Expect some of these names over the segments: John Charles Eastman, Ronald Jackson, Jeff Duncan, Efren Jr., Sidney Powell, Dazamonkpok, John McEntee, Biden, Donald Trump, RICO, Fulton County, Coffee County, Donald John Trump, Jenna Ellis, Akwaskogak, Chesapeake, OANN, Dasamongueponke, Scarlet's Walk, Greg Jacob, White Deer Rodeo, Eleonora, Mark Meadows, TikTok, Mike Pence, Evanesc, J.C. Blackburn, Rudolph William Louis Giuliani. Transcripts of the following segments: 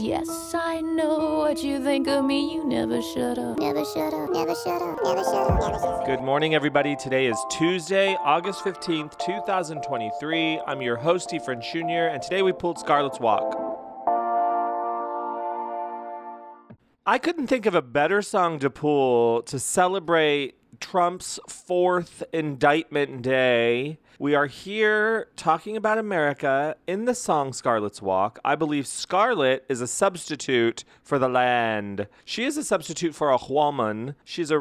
Yes, I know what you think of me. You never shut up. Never shut up. Never shut up. Never shut up. Never shut up. Good morning, everybody. Today is Tuesday, August 15th, 2023. I'm your host, Efren Jr., and today we pulled Scarlet's Walk. I couldn't think of a better song to pull to celebrate Trump's fourth indictment day. We are here talking about America in the song Scarlet's Walk. I believe Scarlet is a substitute for the land. She is a substitute for a woman. She's a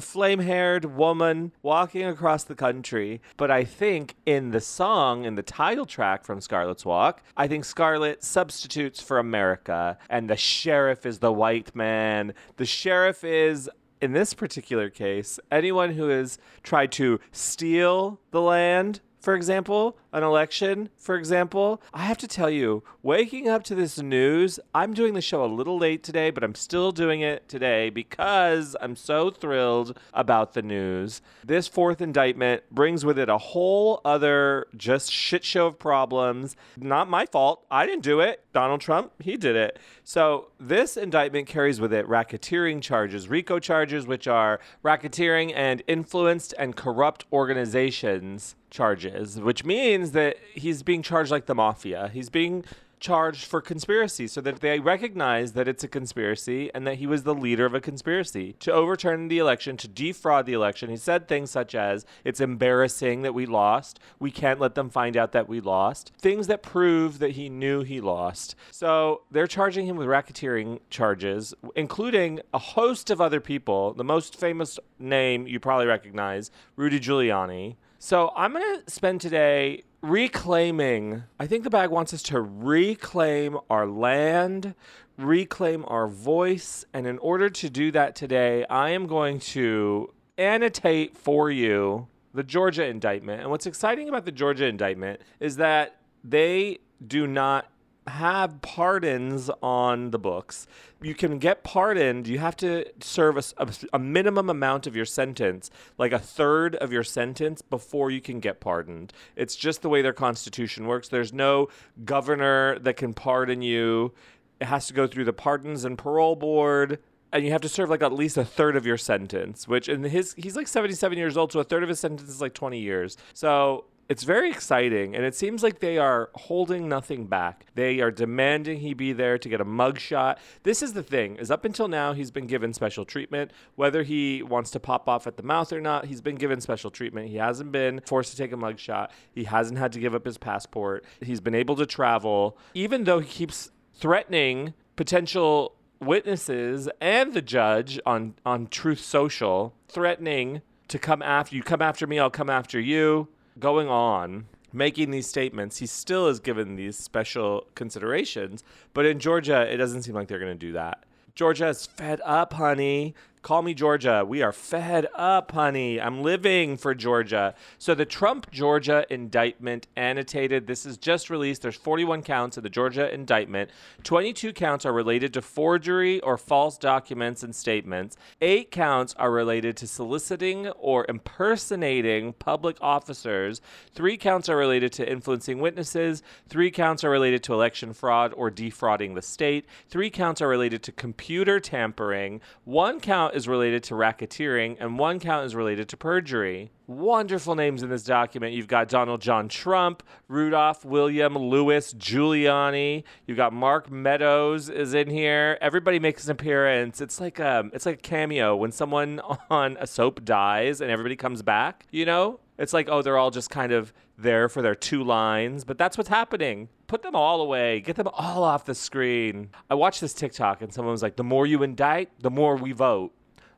flame-haired woman walking across the country. But I think in the song, in the title track from Scarlet's Walk, I think Scarlet substitutes for America. And the sheriff is the white man. The sheriff is, in this particular case, anyone who has tried to steal the land, for example, an election, for example. I have to tell you, waking up to this news, I'm doing the show a little late today, but I'm still doing it today because I'm so thrilled about the news. This fourth indictment brings with it a whole other just shit show of problems. Not my fault. I didn't do it. Donald Trump, he did it. So this indictment carries with it racketeering charges, RICO charges, which are racketeering and influenced and corrupt organizations charges, which means that he's being charged like the mafia. He's being charged for conspiracy so that they recognize that it's a conspiracy and that he was the leader of a conspiracy to overturn the election, to defraud the election. He said things such as, it's embarrassing that we lost. We can't let them find out that we lost. Things that prove that he knew he lost. So they're charging him with racketeering charges, including a host of other people. The most famous name you probably recognize, Rudy Giuliani. So I'm going to spend today reclaiming. I think the bag wants us to reclaim our land, reclaim our voice. And in order to do that today, I am going to annotate for you the Georgia indictment. And what's exciting about the Georgia indictment is that they do not have pardons on the books. You can get pardoned. You have to serve a minimum amount of your sentence, like a third of your sentence, before you can get pardoned. It's just the way their constitution works. There's no governor that can pardon you. It has to go through the Pardons and Parole Board. And you have to serve like at least a third of your sentence, which in he's like 77 years old, so a third of his sentence is like 20 years. So it's very exciting, and it seems like they are holding nothing back. They are demanding he be there to get a mugshot. This is the thing, is up until now, he's been given special treatment. Whether he wants to pop off at the mouth or not, he's been given special treatment. He hasn't been forced to take a mugshot. He hasn't had to give up his passport. He's been able to travel. Even though he keeps threatening potential witnesses and the judge on Truth Social, threatening to come after you. Come after me, I'll come after you. Going on, making these statements, he still is given these special considerations. But in Georgia, it doesn't seem like they're going to do that. Georgia is fed up, honey. Call me Georgia. We are fed up, honey. I'm living for Georgia. So the Trump Georgia indictment annotated. This is just released. There's 41 counts of the Georgia indictment. 22 counts are related to forgery or false documents and statements. 8 counts are related to soliciting or impersonating public officers. 3 counts are related to influencing witnesses. 3 counts are related to election fraud or defrauding the state. 3 counts are related to computer tampering. 1 count is related to racketeering, and 1 count is related to perjury. Wonderful names in this document. You've got Donald John Trump, Rudolph William Louis Giuliani. You've got Mark Meadows is in here. Everybody makes an appearance. It's like a cameo when someone on a soap dies and everybody comes back. You know, it's like, oh, they're all just kind of there for their 2 lines, but that's what's happening. Put them all away. Get them all off the screen. I watched this TikTok and someone was like, the more you indict, the more we vote.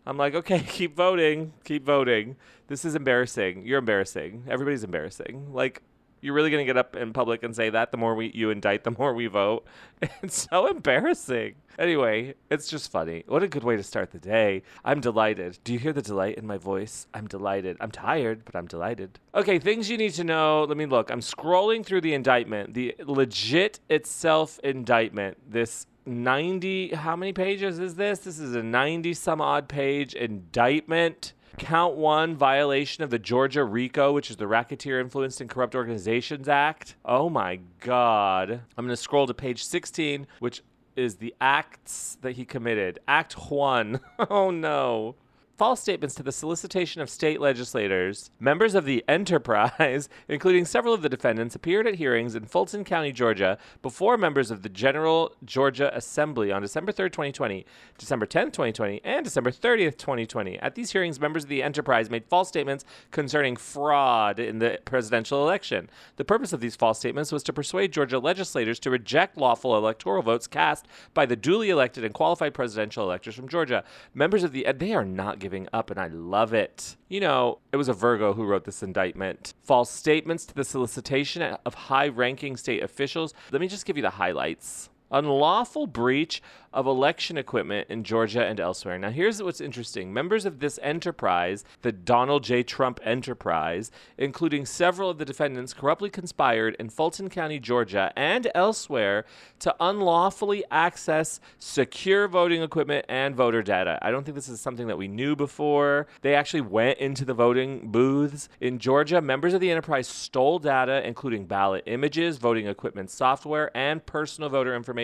I'm like, okay, keep voting. Keep voting. This is embarrassing. You're embarrassing. Everybody's embarrassing. Like, you're really going to get up in public and say that the more you indict, the more we vote? It's so embarrassing. Anyway, it's just funny. What a good way to start the day. I'm delighted. Do you hear the delight in my voice? I'm delighted. I'm tired, but I'm delighted. Okay, things you need to know. Let me look. I'm scrolling through the indictment, the legit itself indictment. This 90, how many pages is this? This is a 90-some-odd page indictment. Count one, violation of the Georgia RICO, which is the Racketeer Influenced and Corrupt Organizations Act. Oh my God. I'm going to scroll to page 16, which is the acts that he committed. Act one. Oh no. False statements to the solicitation of state legislators. Members of the enterprise, including several of the defendants, appeared at hearings in Fulton County, Georgia, before members of the General Georgia Assembly on December 3rd, 2020, December 10th, 2020, and December 30th, 2020. At these hearings, members of the enterprise made false statements concerning fraud in the presidential election. The purpose of these false statements was to persuade Georgia legislators to reject lawful electoral votes cast by the duly elected and qualified presidential electors from Georgia. Members of the... They are not giving up, and I love it. You know, it was a Virgo who wrote this indictment. False statements to the solicitation of high-ranking state officials. Let me just give you the highlights. Unlawful breach of election equipment in Georgia and elsewhere. Now, here's what's interesting. Members of this enterprise, the Donald J. Trump enterprise, including several of the defendants, corruptly conspired in Fulton County, Georgia, and elsewhere to unlawfully access secure voting equipment and voter data. I don't think this is something that we knew before. They actually went into the voting booths. In Georgia, members of the enterprise stole data, including ballot images, voting equipment software, and personal voter information.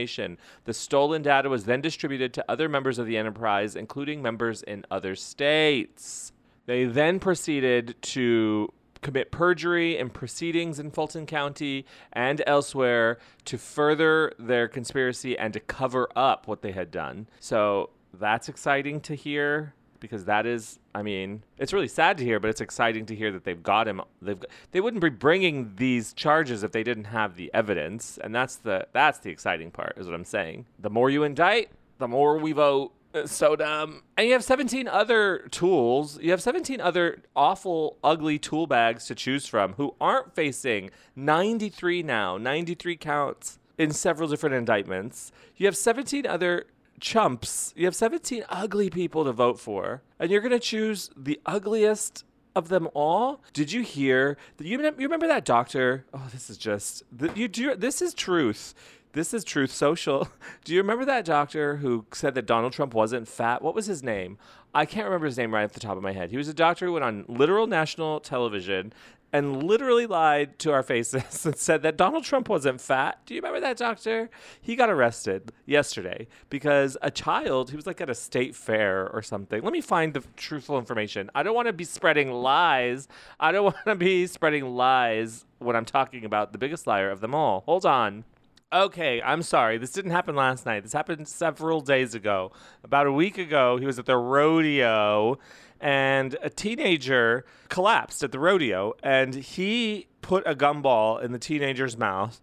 The stolen data was then distributed to other members of the enterprise, including members in other states. They then proceeded to commit perjury in proceedings in Fulton County and elsewhere to further their conspiracy and to cover up what they had done. So that's exciting to hear, because that is, I mean, it's really sad to hear, but it's exciting to hear that they've got him. They wouldn't be bringing these charges if they didn't have the evidence, and that's the exciting part, is what I'm saying. The more you indict, the more we vote. It's so dumb. And you have 17 other tools. You have 17 other awful, ugly tool bags to choose from who aren't facing 93 now, 93 counts in several different indictments. You have 17 other chumps. You have 17 ugly people to vote for, and you're going to choose the ugliest of them all. Did you hear? You remember that doctor? Oh, this is just, you do. This is truth. This is Truth Social. Do you remember that doctor who said that Donald Trump wasn't fat? What was his name? I can't remember his name right off the top of my head. He was a doctor who went on literal national television and literally lied to our faces and said that Donald Trump wasn't fat. Do you remember that doctor? He got arrested yesterday because a child, he was like at a state fair or something. Let me find the truthful information. I don't want to be spreading lies. I don't want to be spreading lies when I'm talking about the biggest liar of them all. Hold on. Okay, I'm sorry. This didn't happen last night. This happened several days ago. About a week ago, he was at the rodeo, and a teenager collapsed at the rodeo, and he put a gumball in the teenager's mouth.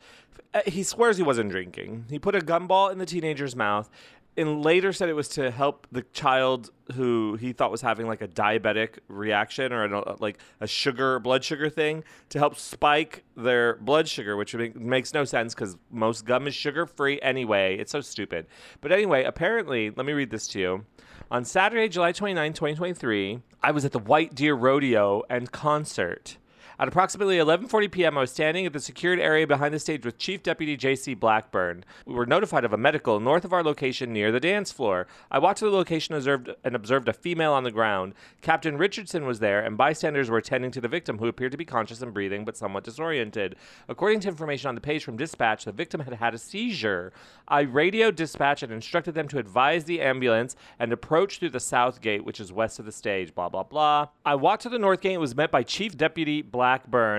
He swears he wasn't drinking. He put a gumball in the teenager's mouth and later said it was to help the child who he thought was having like a diabetic reaction or like a sugar, blood sugar thing, to help spike their blood sugar, which makes no sense because most gum is sugar-free anyway. It's so stupid. But anyway, apparently, let me read this to you. On Saturday, July 29, 2023, I was at the White Deer Rodeo and concert. At approximately 11:40 p.m., I was standing at the secured area behind the stage with Chief Deputy J.C. Blackburn. We were notified of a medical north of our location near the dance floor. I walked to the location and observed a female on the ground. Captain Richardson was there, and bystanders were attending to the victim, who appeared to be conscious and breathing but somewhat disoriented. According to information on the page from dispatch, the victim had had a seizure. I radioed dispatch and instructed them to advise the ambulance and approach through the south gate, which is west of the stage, blah, blah, blah. I walked to the north gate and was met by Chief Deputy Blackburn.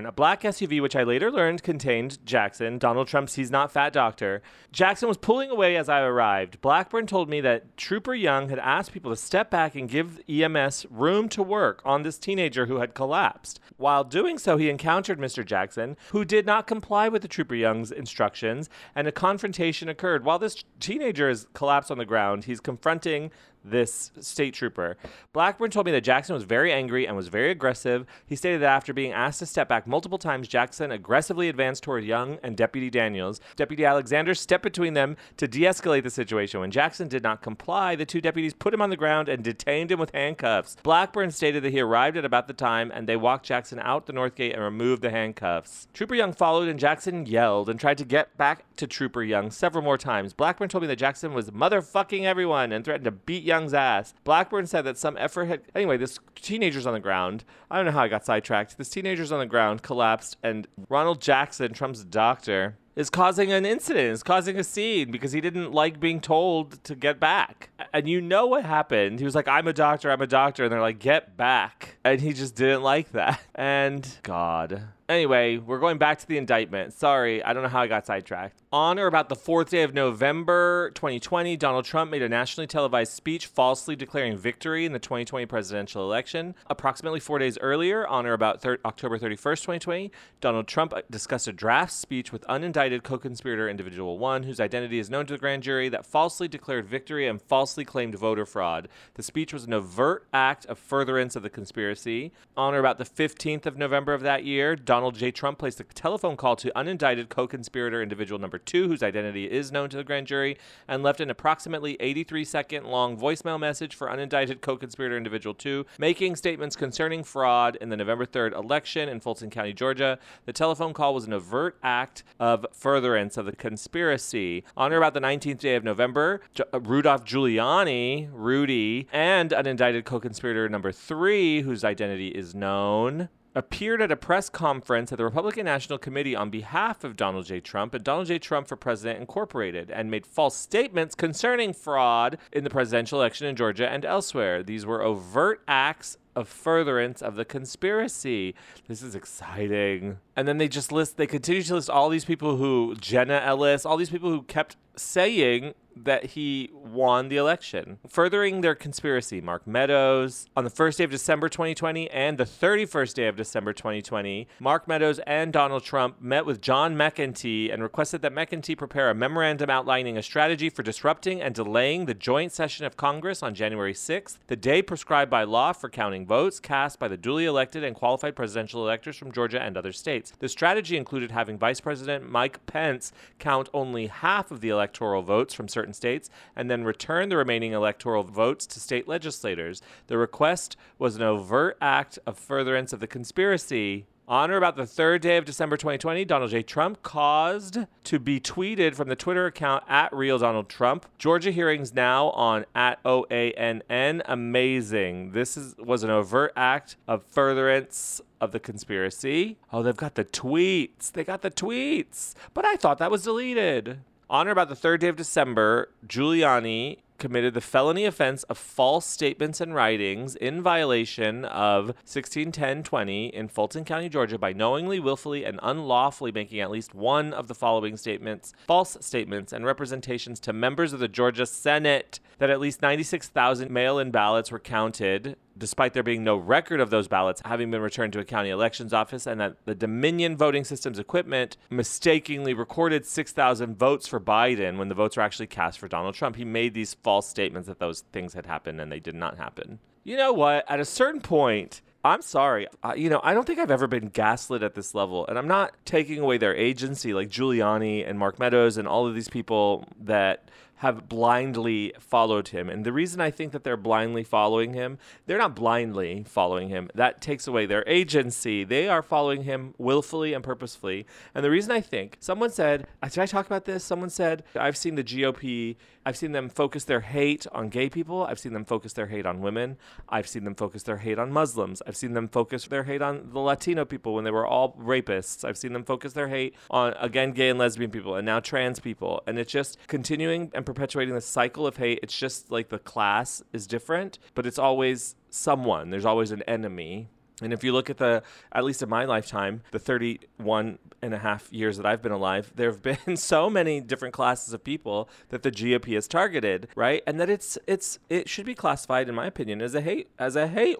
A black SUV, which I later learned contained Jackson, Donald Trump's He's Not Fat doctor. Jackson was pulling away as I arrived. Blackburn told me that Trooper Young had asked people to step back and give EMS room to work on this teenager who had collapsed. While doing so, he encountered Mr. Jackson, who did not comply with the Trooper Young's instructions, and a confrontation occurred. While this teenager is collapsed on the ground, he's confronting this state trooper. Blackburn told me that Jackson was very angry and was very aggressive. He stated that after being asked to step back multiple times, Jackson aggressively advanced toward Young and Deputy Daniels. Deputy Alexander stepped between them to de-escalate the situation. When Jackson did not comply, the two deputies put him on the ground and detained him with handcuffs. Blackburn stated that he arrived at about the time, and they walked Jackson out the north gate and removed the handcuffs. Trooper Young followed, and Jackson yelled and tried to get back to Trooper Young several more times. Blackburn told me that Jackson was motherfucking everyone and threatened to beat Young Young's ass. Blackburn said that some effort had... Anyway, this teenager's on the ground. I don't know how I got sidetracked. This teenager's on the ground, collapsed, and Ronald Jackson, Trump's doctor, is causing an incident, is causing a scene because he didn't like being told to get back. And you know what happened. He was like, I'm a doctor. And they're like, get back. And he just didn't like that. And God. Anyway, we're going back to the indictment. Sorry, I don't know how I got sidetracked. On or about the 4th day of November 2020, Donald Trump made a nationally televised speech falsely declaring victory in the 2020 presidential election. Approximately 4 days earlier, on or about October 31st, 2020, Donald Trump discussed a draft speech with unindicted co-conspirator individual one, whose identity is known to the grand jury, that falsely declared victory and falsely claimed voter fraud. The speech was an overt act of furtherance of the conspiracy. On or about the 15th of November of that year, Donald J. Trump placed a telephone call to unindicted co-conspirator individual number two, whose identity is known to the grand jury, and left an approximately 83-second long voicemail message for unindicted co-conspirator individual two, making statements concerning fraud in the November 3rd election in Fulton County, Georgia. The telephone call was an overt act of furtherance of the conspiracy. On or about the 19th day of November, Rudolph Giuliani, Rudy, and unindicted co-conspirator number three, whose identity is known, appeared at a press conference at the Republican National Committee on behalf of Donald J. Trump and Donald J. Trump for President Incorporated, and made false statements concerning fraud in the presidential election in Georgia and elsewhere. These were overt acts of furtherance of the conspiracy. This is exciting. And then they continue to list all these people who, Jenna Ellis, all these people who kept saying that he won the election, furthering their conspiracy. Mark Meadows, on the 1st day of December 2020 and the 31st day of December 2020, Mark Meadows and Donald Trump met with John McEntee and requested that McEntee prepare a memorandum outlining a strategy for disrupting and delaying the joint session of Congress on January 6th, the day prescribed by law for counting votes cast by the duly elected and qualified presidential electors from Georgia and other states. The strategy included having Vice President Mike Pence count only half of the electoral votes from certain states, and then return the remaining electoral votes to state legislators. The request was an overt act of furtherance of the conspiracy. On or about the 3rd day of December 2020, Donald J. Trump caused to be tweeted from the Twitter account @RealDonaldTrump, Georgia hearings now on @OANN. Amazing. This was an overt act of furtherance of the conspiracy. Oh, they've got the tweets. They got the tweets. But I thought that was deleted. On or about the 3rd day of December, Giuliani committed the felony offense of false statements and writings in violation of 1610-20 in Fulton County, Georgia, by knowingly, willfully, and unlawfully making at least one of the following statements, false statements, and representations to members of the Georgia Senate that at least 96,000 mail-in ballots were counted, despite there being no record of those ballots having been returned to a county elections office, and that the Dominion voting systems equipment mistakenly recorded 6,000 votes for Biden when the votes were actually cast for Donald Trump. He made these false statements that those things had happened, and they did not happen. You know what? At a certain point, I'm sorry. I don't think I've ever been gaslit at this level. And I'm not taking away their agency, like Giuliani and Mark Meadows and all of these people that have blindly followed him. And the reason I think that they're blindly following him, they're not blindly following him. That takes away their agency. They are following him willfully and purposefully. And the reason I think, someone said, did I talk about this? Someone said, I've seen the GOP, I've seen them focus their hate on gay people. I've seen them focus their hate on women. I've seen them focus their hate on Muslims. I've seen them focus their hate on the Latino people when they were all rapists. I've seen them focus their hate on, again, gay and lesbian people and now trans people. And it's just continuing and perpetuating the cycle of hate. It's just like the class is different, but it's always someone. There's always an enemy. And if you look at at least in my lifetime, the 31 and a half years that I've been alive, there have been so many different classes of people that the GOP has targeted, right? And that it should be classified, in my opinion, as a hate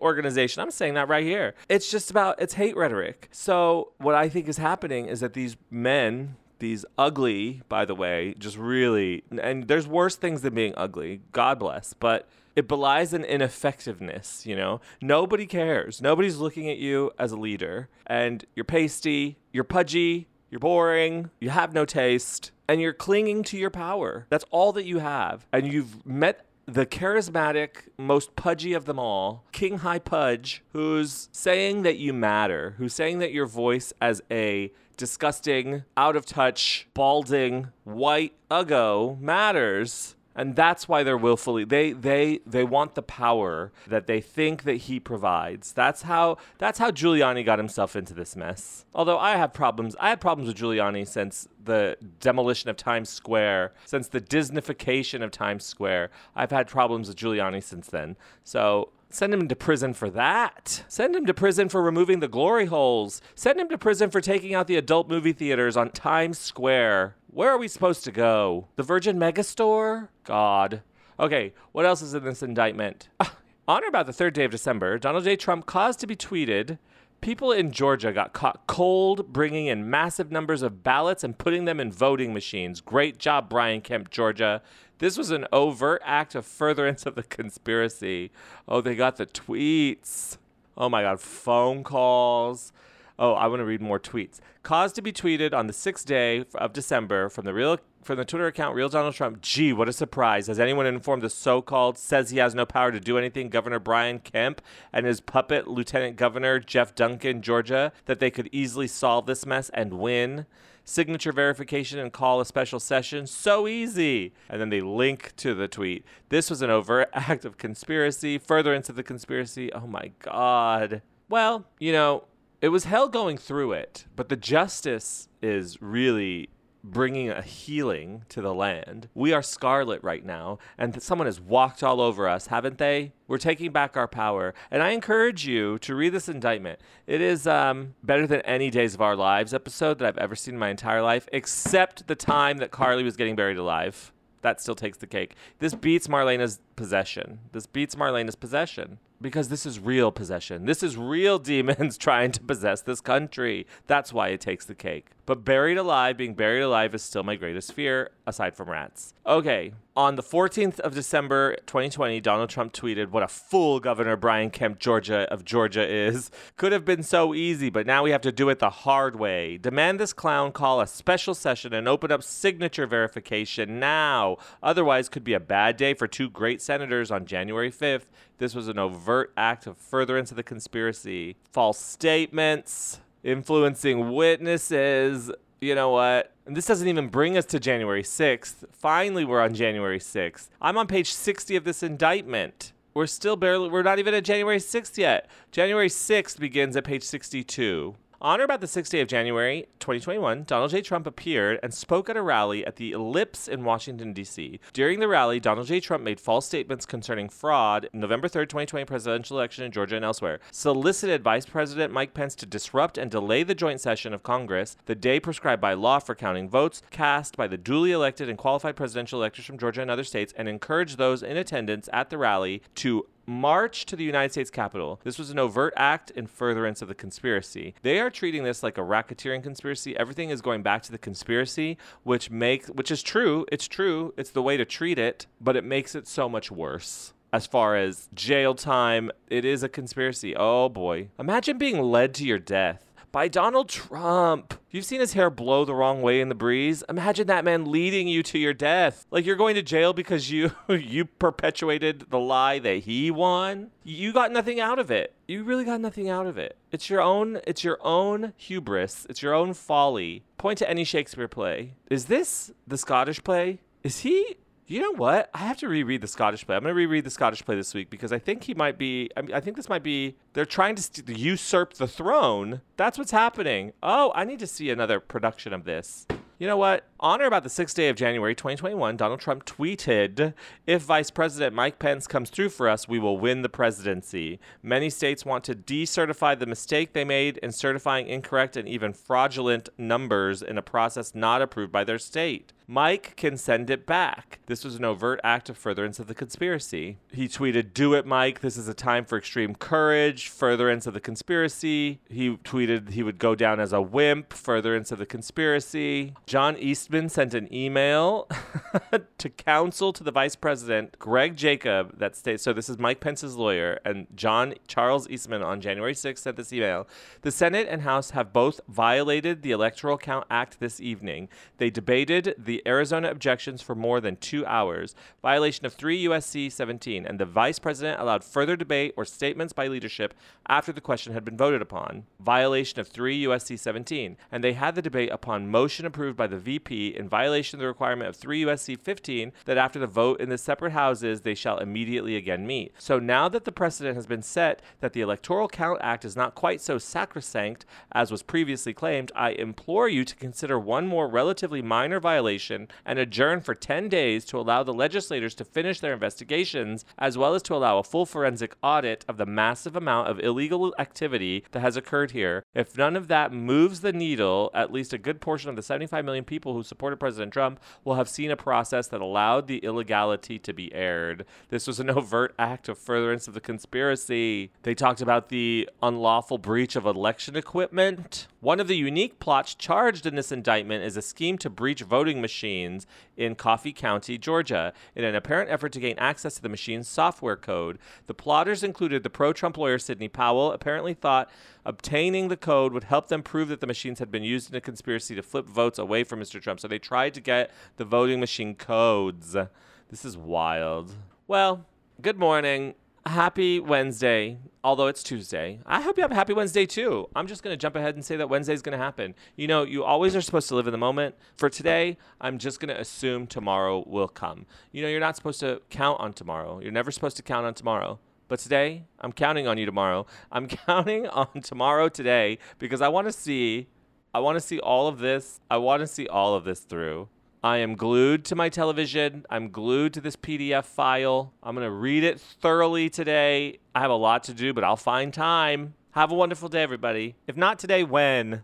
organization. I'm saying that right here. It's just about, it's hate rhetoric. So what I think is happening is that these men, these ugly, by the way, just really, and there's worse things than being ugly, God bless, but it belies an ineffectiveness, you know? Nobody cares. Nobody's looking at you as a leader. And you're pasty, you're pudgy, you're boring, you have no taste, and you're clinging to your power. That's all that you have. And you've met the charismatic, most pudgy of them all, King High Pudge, who's saying that you matter, who's saying that your voice as a disgusting, out of touch, balding, white uggo matters. And that's why they're willfully, they want the power that they think that he provides. That's how Giuliani got himself into this mess. Although I have problems with Giuliani since the demolition of Times Square, since the Disneyfication of Times Square. I've had problems with Giuliani since then. So send him to prison for that. Send him to prison for removing the glory holes. Send him to prison for taking out the adult movie theaters on Times Square. Where are we supposed to go? The Virgin Megastore? God. Okay, what else is in this indictment? On or about the 3rd day of December, Donald J. Trump caused to be tweeted, people in Georgia got caught cold, bringing in massive numbers of ballots and putting them in voting machines. Great job, Brian Kemp, Georgia. This was an overt act of furtherance of the conspiracy. Oh, they got the tweets. Oh, my God. Phone calls. Oh, I want to read more tweets. Caused to be tweeted on the 6th day of December from the Twitter account Real Donald Trump. Gee, what a surprise. Has anyone informed the so-called says he has no power to do anything Governor Brian Kemp and his puppet Lieutenant Governor Jeff Duncan, Georgia, that they could easily solve this mess and win? Signature verification and call a special session. So easy. And then they link to the tweet. This was an overt act of conspiracy, furtherance of the conspiracy. Oh, my God. Well, you know, it was hell going through it, but the justice is really bringing a healing to the land. We are scarlet right now, and someone has walked all over us, haven't they? We're taking back our power, and I encourage you to read this indictment. It is better than any Days of Our Lives episode that I've ever seen in my entire life, except the time that Carly was getting buried alive. That still takes the cake. This beats Marlena's possession. Because this is real possession. This is real demons trying to possess this country. That's why it takes the cake. But being buried alive is still my greatest fear, aside from rats. Okay, on the 14th of December, 2020, Donald Trump tweeted, what a fool Governor Brian Kemp, Georgia is. Could have been so easy, but now we have to do it the hard way. Demand this clown call a special session and open up signature verification now. Otherwise, could be a bad day for two great senators on January 5th. This was an overt act of furtherance of the conspiracy. False statements, influencing witnesses. You know what? And this doesn't even bring us to January 6th. Finally, we're on January 6th. I'm on page 60 of this indictment. We're still barely, we're not even at January 6th yet. January 6th begins at page 62. On or about the 6th day of January, 2021, Donald J. Trump appeared and spoke at a rally at the Ellipse in Washington, D.C. During the rally, Donald J. Trump made false statements concerning fraud, November 3rd, 2020 presidential election in Georgia and elsewhere, solicited Vice President Mike Pence to disrupt and delay the joint session of Congress, the day prescribed by law for counting votes cast by the duly elected and qualified presidential electors from Georgia and other states, and encouraged those in attendance at the rally to march to the United States Capitol. This was an overt act in furtherance of the conspiracy. They are treating this like a racketeering conspiracy. Everything is going back to the conspiracy, which is true. It's true. It's the way to treat it, but it makes it so much worse. As far as jail time, it is a conspiracy. Oh boy. Imagine being led to your death by Donald Trump. You've seen his hair blow the wrong way in the breeze. Imagine that man leading you to your death. Like you're going to jail because you perpetuated the lie that he won. You got nothing out of it. You really got nothing out of it. It's your own hubris. It's your own folly. Point to any Shakespeare play. Is this the Scottish play? Is he? You know what? I have to reread the Scottish play. I'm going to reread the Scottish play this week because I think he might be... I think this might be... They're trying to usurp the throne. That's what's happening. Oh, I need to see another production of this. You know what? On or about the 6th day of January, 2021, Donald Trump tweeted, if Vice President Mike Pence comes through for us, we will win the presidency. Many states want to decertify the mistake they made in certifying incorrect and even fraudulent numbers in a process not approved by their state. Mike can send it back. This was an overt act of furtherance of the conspiracy. He tweeted, do it, Mike. This is a time for extreme courage, furtherance of the conspiracy. He tweeted he would go down as a wimp, furtherance of the conspiracy. John Eastman sent an email to counsel to the vice president, Greg Jacob, that states, so this is Mike Pence's lawyer, and John Charles Eastman on January 6th sent this email. The Senate and House have both violated the Electoral Count Act this evening. They debated the Arizona objections for more than 2 hours, violation of 3 U.S.C. 17, and the vice president allowed further debate or statements by leadership after the question had been voted upon, violation of 3 U.S.C. 17, and they had the debate upon motion approved by the VP in violation of the requirement of 3 U.S. Tennessee 15 that after the vote in the separate houses, they shall immediately again meet. So now that the precedent has been set that the Electoral Count Act is not quite so sacrosanct as was previously claimed, I implore you to consider one more relatively minor violation and adjourn for 10 days to allow the legislators to finish their investigations, as well as to allow a full forensic audit of the massive amount of illegal activity that has occurred here. If none of that moves the needle, at least a good portion of the 75 million people who supported President Trump will have seen a process that allowed the illegality to be aired. This was an overt act of furtherance of the conspiracy. They talked about the unlawful breach of election equipment. One of the unique plots charged in this indictment is a scheme to breach voting machines in Coffee County, Georgia, in an apparent effort to gain access to the machine's software code. The plotters included the pro-Trump lawyer Sidney Powell, apparently thought obtaining the code would help them prove that the machines had been used in a conspiracy to flip votes away from Mr. Trump. So they tried to get the voting machine codes. This is wild. Well, good morning. Happy Wednesday, although it's Tuesday. I hope you have a happy Wednesday, too. I'm just going to jump ahead and say that Wednesday is going to happen. You know, you always are supposed to live in the moment. For today, I'm just going to assume tomorrow will come. You know, you're not supposed to count on tomorrow. You're never supposed to count on tomorrow. But today, I'm counting on you tomorrow. I'm counting on tomorrow today because I want to see all of this. I want to see all of this through. I am glued to my television. I'm glued to this PDF file. I'm going to read it thoroughly today. I have a lot to do, but I'll find time. Have a wonderful day, everybody. If not today, when?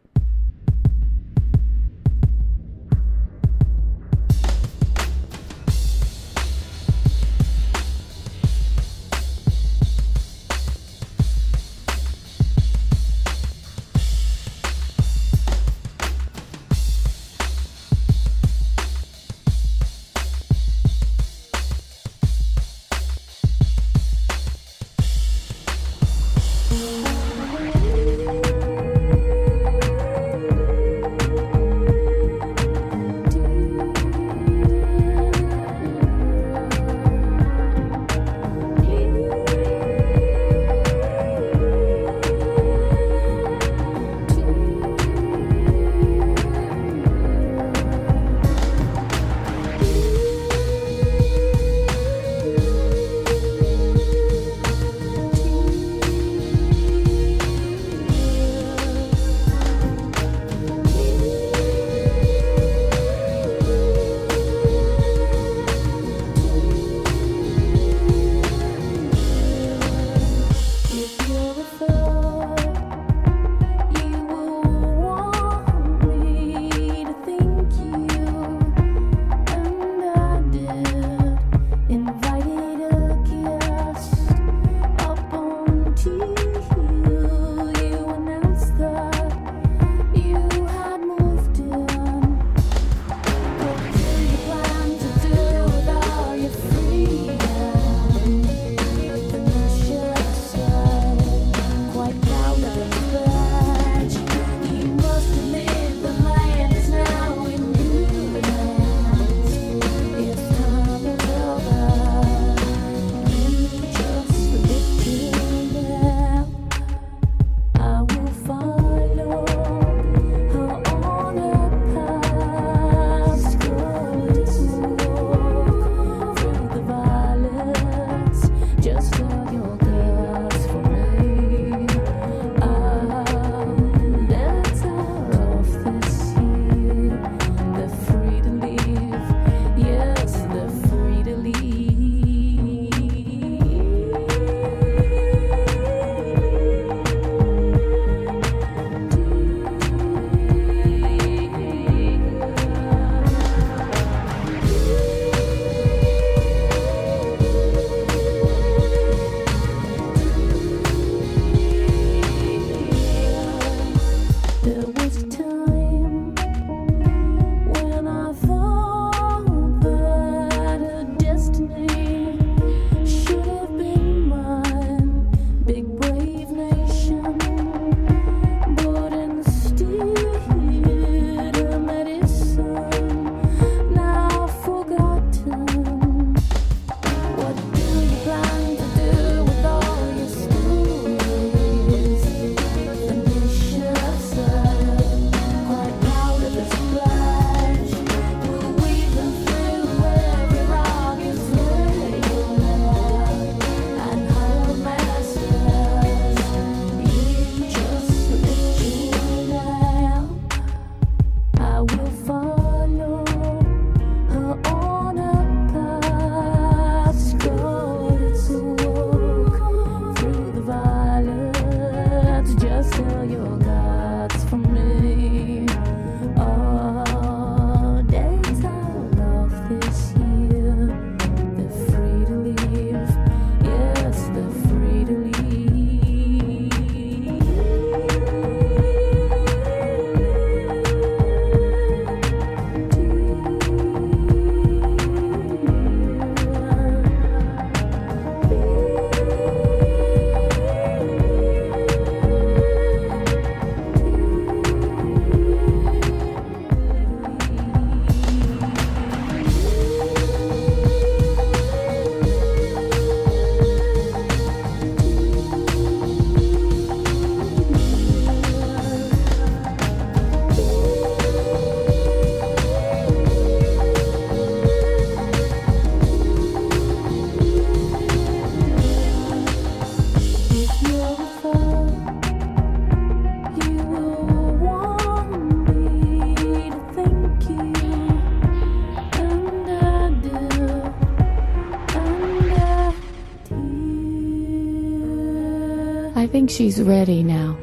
think she's ready now.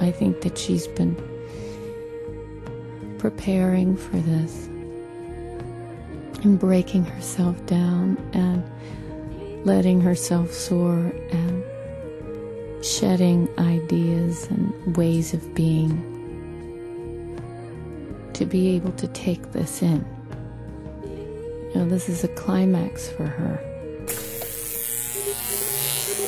I think that she's been preparing for this and breaking herself down and letting herself soar and shedding ideas and ways of being to be able to take this in. You know, this is a climax for her.